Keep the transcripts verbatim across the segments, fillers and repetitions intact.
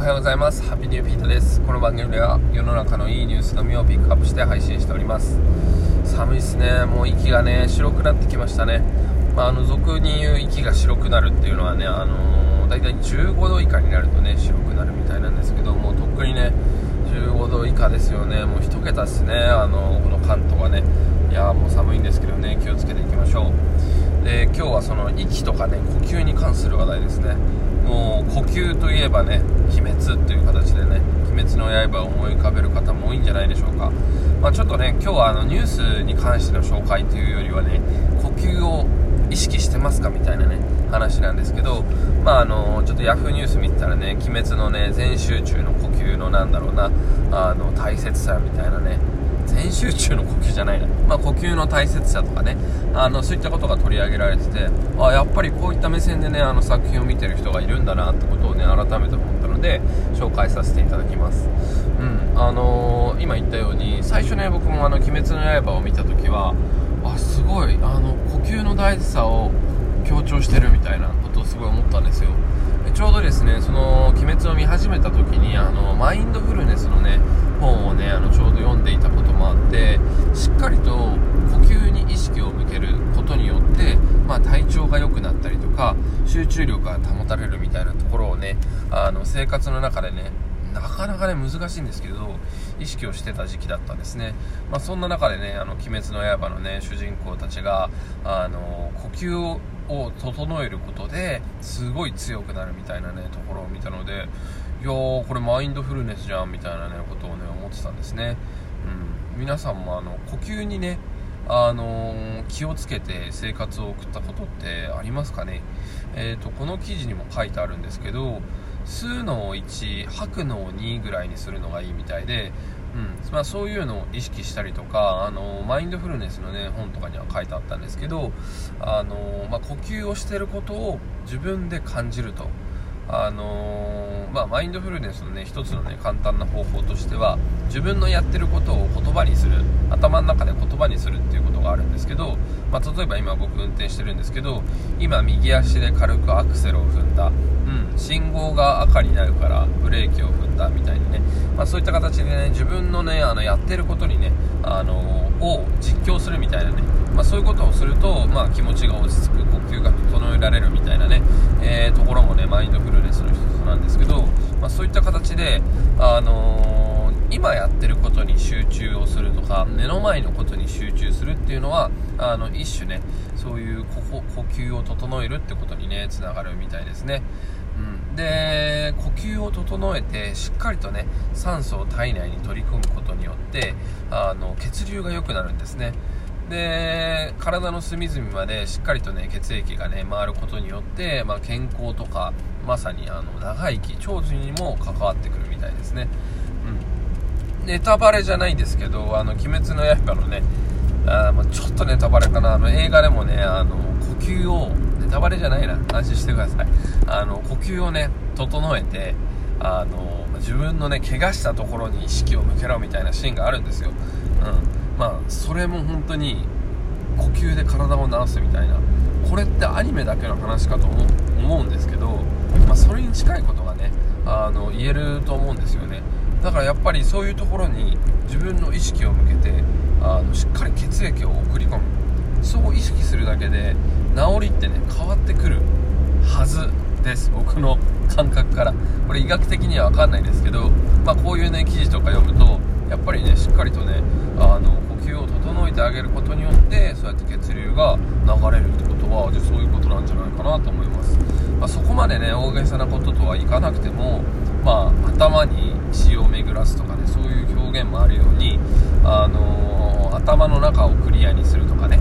おはようございます。ハッピーニューピートです。この番組では世の中のいいニュースのみをピックアップして配信しております。寒いですね。もう息がね白くなってきましたね。まあ、あの俗に言う息が白くなるっていうのはね、あのー、だいたいじゅうごど以下になるとね白くなるみたいなんですけど、もうとっくにねじゅうごど以下ですよね。もう一桁ですね、あのー、この関東はね。いやもう寒いんですけどね、気をつけていきましょう。で、今日はその息とかね呼吸に関する話題ですね。もう呼吸といえばね鬼滅という形でね鬼滅の刃を思い浮かべる方も多いんじゃないでしょうか。まあ、ちょっとね今日はあのニュースに関しての紹介というよりはね呼吸を意識してますかみたいなね話なんですけど、まああのちょっとヤフーニュース見てたらね鬼滅のね全集中の呼吸のなんだろうなあの大切さみたいなね、全集中の呼吸じゃないな、まあ、呼吸の大切さとかね、あのそういったことが取り上げられてて、あやっぱりこういった目線でねあの作品を見てる人がいるんだなってことをね改めて思ったので紹介させていただきます。うん、あのー、今言ったように最初ね僕もあの鬼滅の刃を見た時はあすごいあの呼吸の大事さを強調してるみたいなことをすごい思ったんですよ。ちょうどですねその鬼滅を見始めた時にあのマインドフルネスのね本をねあのちょうど読んでいたこともあって、しっかりと呼吸に意識を向けることによって、まあ、体調が良くなったりとか集中力が保たれるみたいなところをねあの生活の中でねなかなかね難しいんですけど意識をしてた時期だったんですね。まあ、そんな中でねあの鬼滅の刃のね主人公たちがあの呼吸をを整えることですごい強くなるみたいなねところを見たので、いやーこれマインドフルネスじゃんみたいなねことをね思ってたんですね。うん、皆さんもあの呼吸にねあのー、気をつけて生活を送ったことってありますかね。えーとこの記事にも書いてあるんですけど、吸うのをいち、吐くのをにぐらいにするのがいいみたいで、うんまあ、そういうのを意識したりとか、あのー、マインドフルネスの、ね、本とかには書いてあったんですけど、あのーまあ、呼吸をしていることを自分で感じると、あのーまあ、マインドフルネスの、ね、一つの、ね、簡単な方法としては自分のやってることを言葉にする、頭の中で言葉にするっていうことがあるんですけど、まあ、例えば今僕運転してるんですけど、今右足で軽くアクセルを踏んだ、うん、信号が赤になるからブレーキを踏んだみたいにね、まあ、そういった形でね自分のねあのやってることにねあのを実況するみたいなね、まあ、そういうことをすると、まあ、気持ちが落ち着く、呼吸が整えられるみたいなね、えー、ところもねマインドフルネスの一つなんですけど、まあ、そういった形であのー今やってることに集中をするとか目の前のことに集中するっていうのはあの一種ねそういう呼吸を整えるってことにねつながるみたいですね。うん、で呼吸を整えてしっかりとね酸素を体内に取り込むことによってあの血流が良くなるんですね。で体の隅々までしっかりとね血液がね回ることによって、まあ、健康とかまさにあの長生き長寿にも関わってくるみたいですね。うんネタバレじゃないんですけど、あの鬼滅の刃のねあまあちょっとネタバレかな、あの映画でもねあの呼吸をネタバレじゃないな安心してください、あの呼吸をね整えてあの自分のね怪我したところに意識を向けろみたいなシーンがあるんですよ。うん、まあそれも本当に呼吸で体を治すみたいな、これってアニメだけの話かと思う、思うんですけど、まあ、それに近いことがねあの言えると思うんですよね。だからやっぱりそういうところに自分の意識を向けてあのしっかり血液を送り込む、そう意識するだけで治りってね変わってくるはずです、僕の感覚から。これ医学的には分かんないですけど、まあ、こういうね記事とか読むとやっぱりねしっかりとねあの呼吸を整えてあげることによってそうやって血流が流れるってことはそういうことなんじゃないかなと思います。まあ、そこまでね大げさなこととはいかなくても、まあ、頭に血を巡らすとかねそういう表現もあるように、あのー、頭の中をクリアにするとかね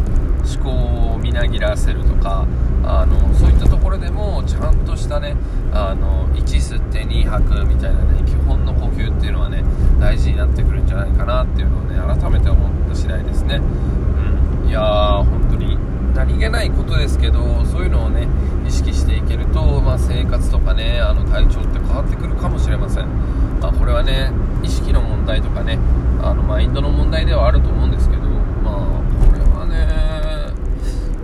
思考をみなぎらせるとか、あのー、そういったところでもちゃんとしたね、あのー、いち吸ってに吐くみたいなね基本の呼吸っていうのはね大事になってくるんじゃないかなっていうのをね改めて思った次第ですね。うん、いやー本当に何気ないことですけどそういうのをね意識していけると、まあ、生活とかねあの体調って変わってくるかもしれません。まあ、これはね意識の問題とかねあのマインドの問題ではあると思うんですけど、まあこれはね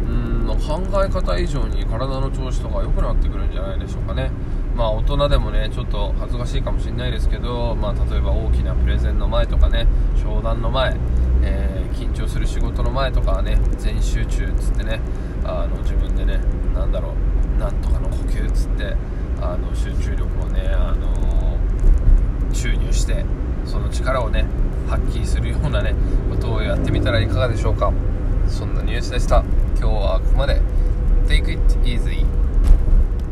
うん考え方以上に体の調子とか良くなってくるんじゃないでしょうかね。まあ大人でもねちょっと恥ずかしいかもしれないですけど、まあ、例えば大きなプレゼンの前とかね、商談の前、えー、緊張する仕事の前とかはね、全集中っつってね、あの自分でね、なんだろう、なんとかの呼吸っつってあの集中力をね、あのー、注入してその力をね発揮するようなねことをやってみたらいかがでしょうか。そんなニュースでした。今日はここまで。 Take it easy.